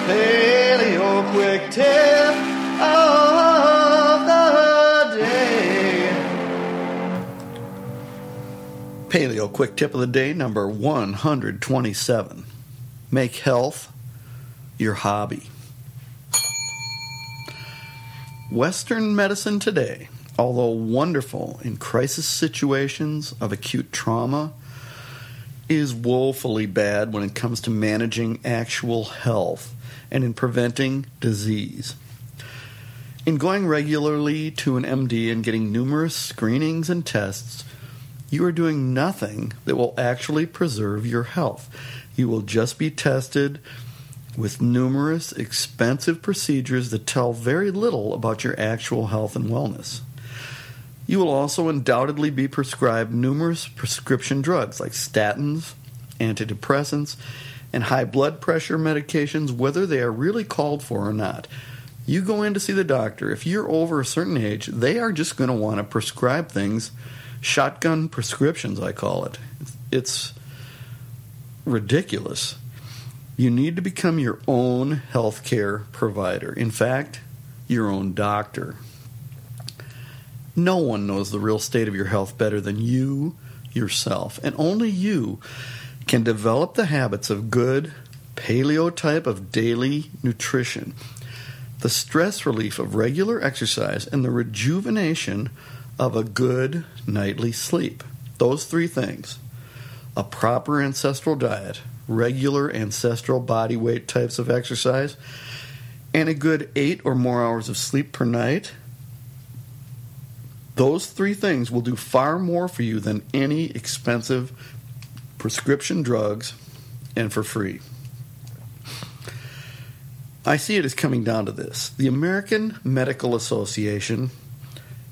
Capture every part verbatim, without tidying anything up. Paleo quick tip of the day. Paleo quick tip of the day number one hundred twenty-seven. Make health your hobby. Western medicine today, although wonderful in crisis situations of acute trauma, is woefully bad when it comes to managing actual health and in preventing disease. In going regularly to an M D and getting numerous screenings and tests, you are doing nothing that will actually preserve your health. You will just be tested with numerous expensive procedures that tell very little about your actual health and wellness. You will also undoubtedly be prescribed numerous prescription drugs like statins, antidepressants, and high blood pressure medications, whether they are really called for or not. You go in to see the doctor. If you're over a certain age, they are just going to want to prescribe things, shotgun prescriptions, I call it. It's ridiculous. You need to become your own healthcare provider. In fact, your own doctor. No one knows the real state of your health better than you yourself, and only you can develop the habits of good paleo type of daily nutrition, the stress relief of regular exercise, and the rejuvenation of a good nightly sleep. Those three things: a proper ancestral diet, regular ancestral body weight types of exercise, and a good eight or more hours of sleep per night. Those three things will do far more for you than any expensive prescription drugs, and for free. I see it as coming down to this. The American Medical Association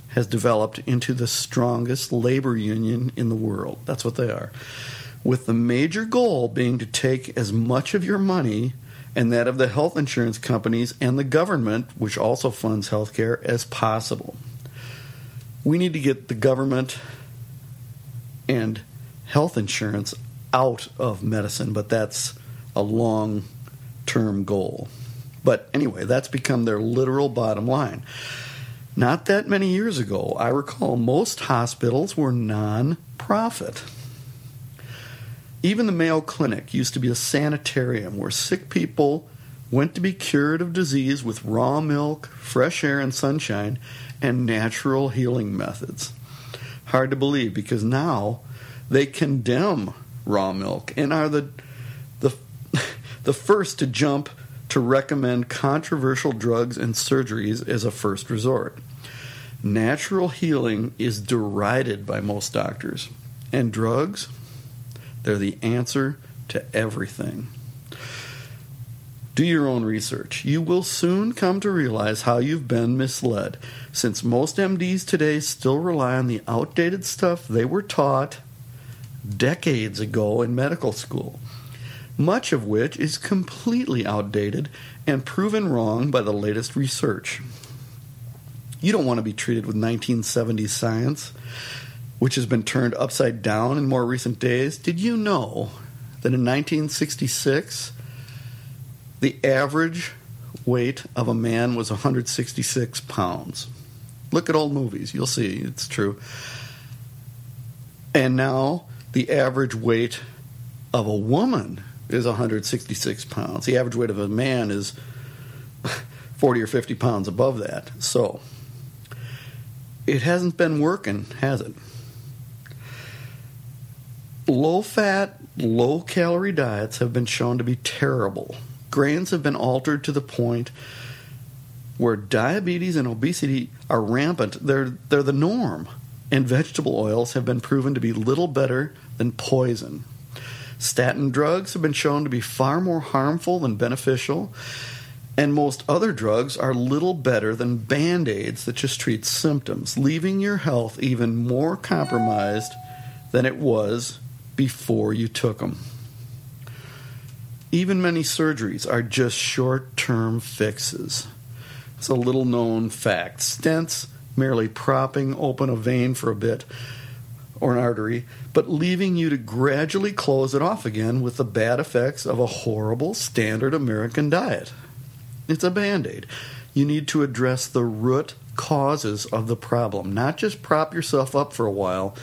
has developed into the strongest labor union in the world. That's what they are. With the major goal being to take as much of your money and that of the health insurance companies and the government, which also funds healthcare, as possible. We need to get the government and health insurance out of medicine, but that's a long-term goal. But anyway, that's become their literal bottom line. Not that many years ago, I recall most hospitals were non-profit. Even the Mayo Clinic used to be a sanitarium where sick people went to be cured of disease with raw milk, fresh air and sunshine, and natural healing methods. Hard to believe, because now they condemn raw milk and are the the the first to jump to recommend controversial drugs and surgeries as a first resort. Natural healing is derided by most doctors, and drugs, they're the answer to everything. Do your own research. You will soon come to realize how you've been misled, since most M Ds today still rely on the outdated stuff they were taught decades ago in medical school, much of which is completely outdated and proven wrong by the latest research. You don't want to be treated with nineteen seventies science, which has been turned upside down in more recent days. Did you know that in nineteen sixty-six... the average weight of a man was one hundred sixty-six pounds. Look at old movies. You'll see it's true. And now the average weight of a woman is one hundred sixty-six pounds. The average weight of a man is forty or fifty pounds above that. So it hasn't been working, has it? Low-fat, low-calorie diets have been shown to be terrible. Grains have been altered to the point where diabetes and obesity are rampant. They're, they're the norm. And vegetable oils have been proven to be little better than poison. Statin drugs have been shown to be far more harmful than beneficial. And most other drugs are little better than Band-Aids that just treat symptoms, leaving your health even more compromised than it was before you took them. Even many surgeries are just short-term fixes. It's a little-known fact. Stents merely propping open a vein for a bit or an artery, but leaving you to gradually close it off again with the bad effects of a horrible standard American diet. It's a Band-Aid. You need to address the root causes of the problem, not just prop yourself up for a while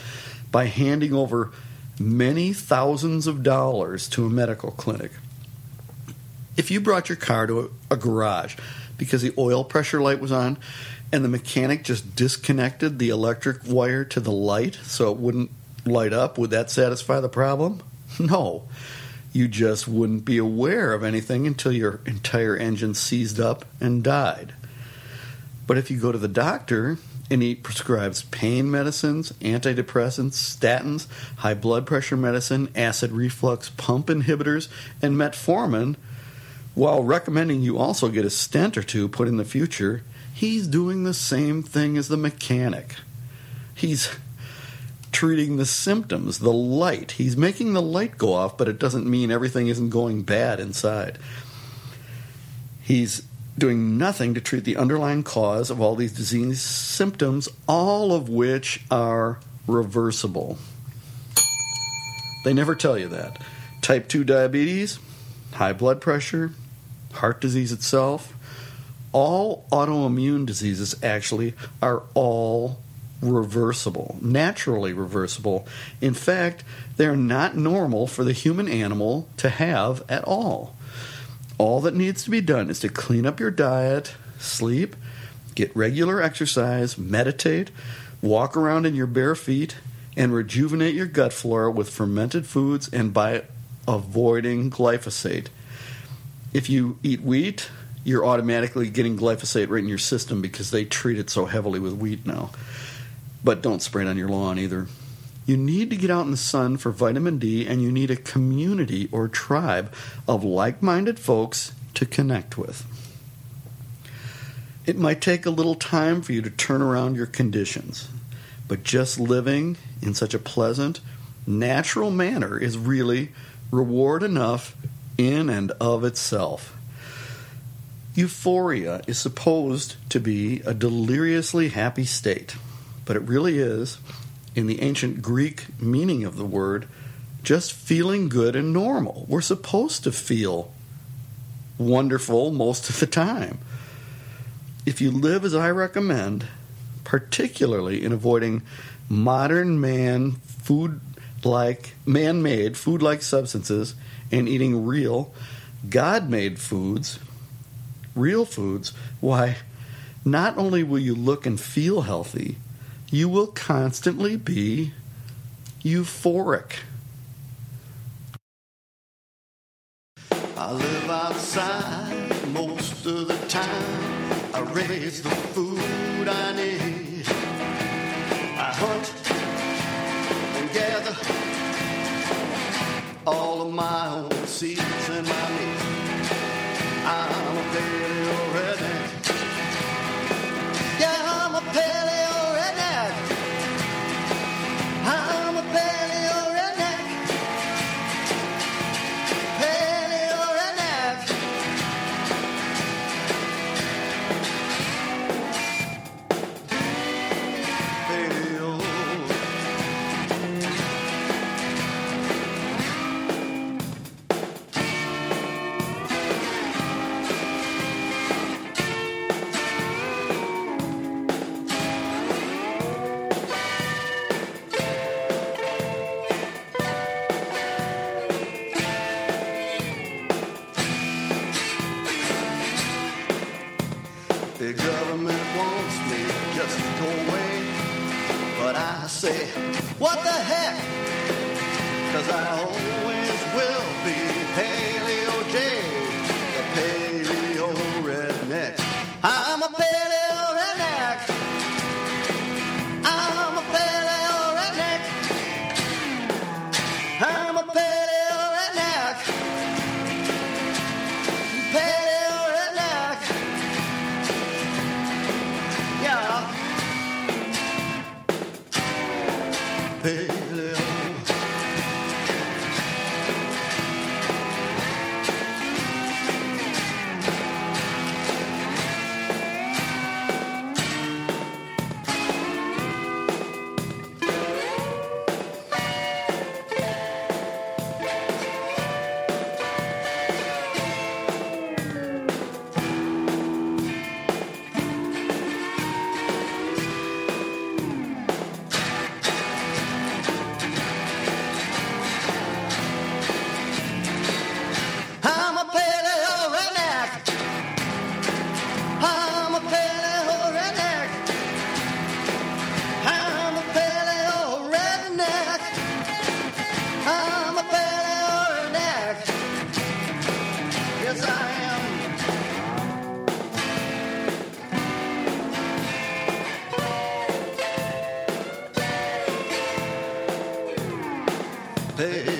by handing over many thousands of dollars to a medical clinic. If you brought your car to a garage because the oil pressure light was on and the mechanic just disconnected the electric wire to the light so it wouldn't light up, would that satisfy the problem? No. You just wouldn't be aware of anything until your entire engine seized up and died. But if you go to the doctor and he prescribes pain medicines, antidepressants, statins, high blood pressure medicine, acid reflux pump inhibitors, and metformin, while recommending you also get a stent or two put in the future, he's doing the same thing as the mechanic. He's treating the symptoms, the light. He's making the light go off, but it doesn't mean everything isn't going bad inside. He's doing nothing to treat the underlying cause of all these disease symptoms, all of which are reversible. They never tell you that. Type two diabetes, high blood pressure, heart disease itself, all autoimmune diseases actually are all reversible, naturally reversible. In fact, they're not normal for the human animal to have at all. All that needs to be done is to clean up your diet, sleep, get regular exercise, meditate, walk around in your bare feet, and rejuvenate your gut flora with fermented foods and by avoiding glyphosate. If you eat wheat, you're automatically getting glyphosate right in your system because they treat it so heavily with wheat now. But don't spray it on your lawn either. You need to get out in the sun for vitamin D, and you need a community or tribe of like-minded folks to connect with. It might take a little time for you to turn around your conditions, but just living in such a pleasant, natural manner is really reward enough in and of itself. Euphoria is supposed to be a deliriously happy state, but it really is, in the ancient Greek meaning of the word, just feeling good and normal. We're supposed to feel wonderful most of the time. If you live as I recommend, particularly in avoiding modern man food like man-made food-like substances and eating real God-made foods, real foods, why, not only will you look and feel healthy, you will constantly be euphoric. I live outside most of the time. I raise the food I need. I hunt and gather all of my own seeds and my meat. I'm a paleo redneck. Yeah, I'm a paleo redneck. I'm a paleo redneck. Paleo redneck. Paleo. The government wants me just to go away, but I say, what the heck? 'Cause I always will be Paleo J, the paleo redneck. I'm a paleo redneck. I'm a paleo redneck. I'm a paleo redneck. Paleo redneck. Yeah. Paleo. pay.